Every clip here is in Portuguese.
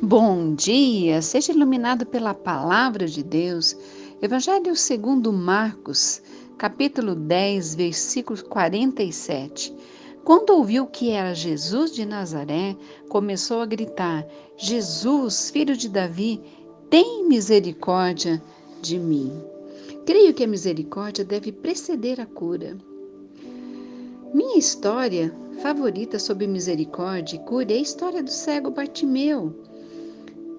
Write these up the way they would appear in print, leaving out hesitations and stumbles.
Bom dia, seja iluminado pela palavra de Deus. Evangelho segundo Marcos, capítulo 10, versículo 47. Quando ouviu que era Jesus de Nazaré, começou a gritar: Jesus, filho de Davi, tem misericórdia de mim. Creio que a misericórdia deve preceder a cura. Minha história favorita sobre misericórdia e cura é a história do cego Bartimeu,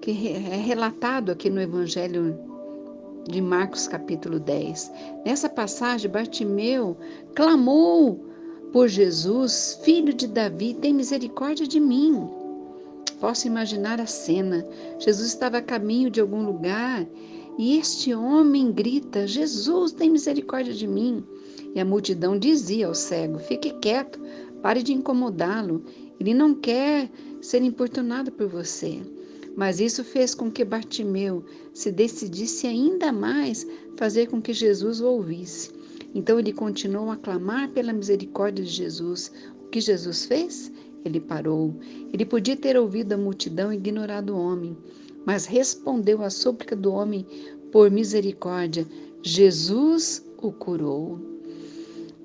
que é relatado aqui no Evangelho de Marcos, capítulo 10. Nessa passagem, Bartimeu clamou por Jesus: filho de Davi, tem misericórdia de mim. Posso imaginar a cena. Jesus estava a caminho de algum lugar e este homem grita: Jesus, tem misericórdia de mim. E a multidão dizia ao cego: fique quieto, pare de incomodá-lo, ele não quer ser importunado por você. Mas isso fez com que Bartimeu se decidisse ainda mais fazer com que Jesus o ouvisse. Então ele continuou a clamar pela misericórdia de Jesus. O que Jesus fez? Ele parou. Ele podia ter ouvido a multidão e ignorado o homem, mas respondeu à súplica do homem por misericórdia. Jesus o curou.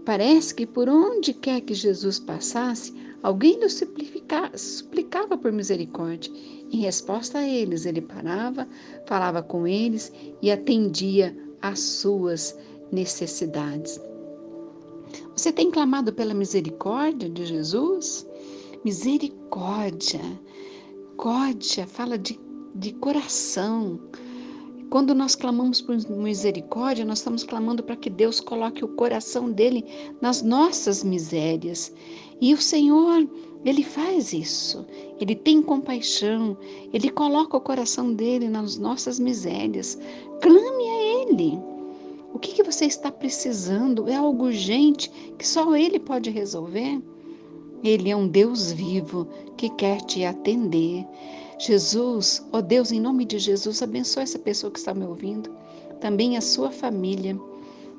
Parece que por onde quer que Jesus passasse, alguém lhe suplicava por misericórdia. Em resposta a eles, ele parava, falava com eles e atendia às suas necessidades. Você tem clamado pela misericórdia de Jesus? Misericórdia. Córdia fala de coração. Quando nós clamamos por misericórdia, nós estamos clamando para que Deus coloque o coração dele nas nossas misérias. E o Senhor, ele faz isso. Ele tem compaixão. Ele coloca o coração dele nas nossas misérias. Clame a ele. O que você está precisando? É algo urgente que só ele pode resolver? Ele é um Deus vivo que quer te atender. Jesus, ó Deus, em nome de Jesus, abençoa essa pessoa que está me ouvindo, também a sua família,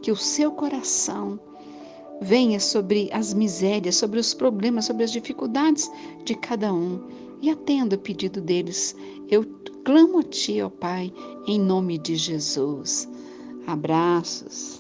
que o seu coração venha sobre as misérias, sobre os problemas, sobre as dificuldades de cada um e atenda o pedido deles. Eu clamo a Ti, ó Pai, em nome de Jesus. Abraços.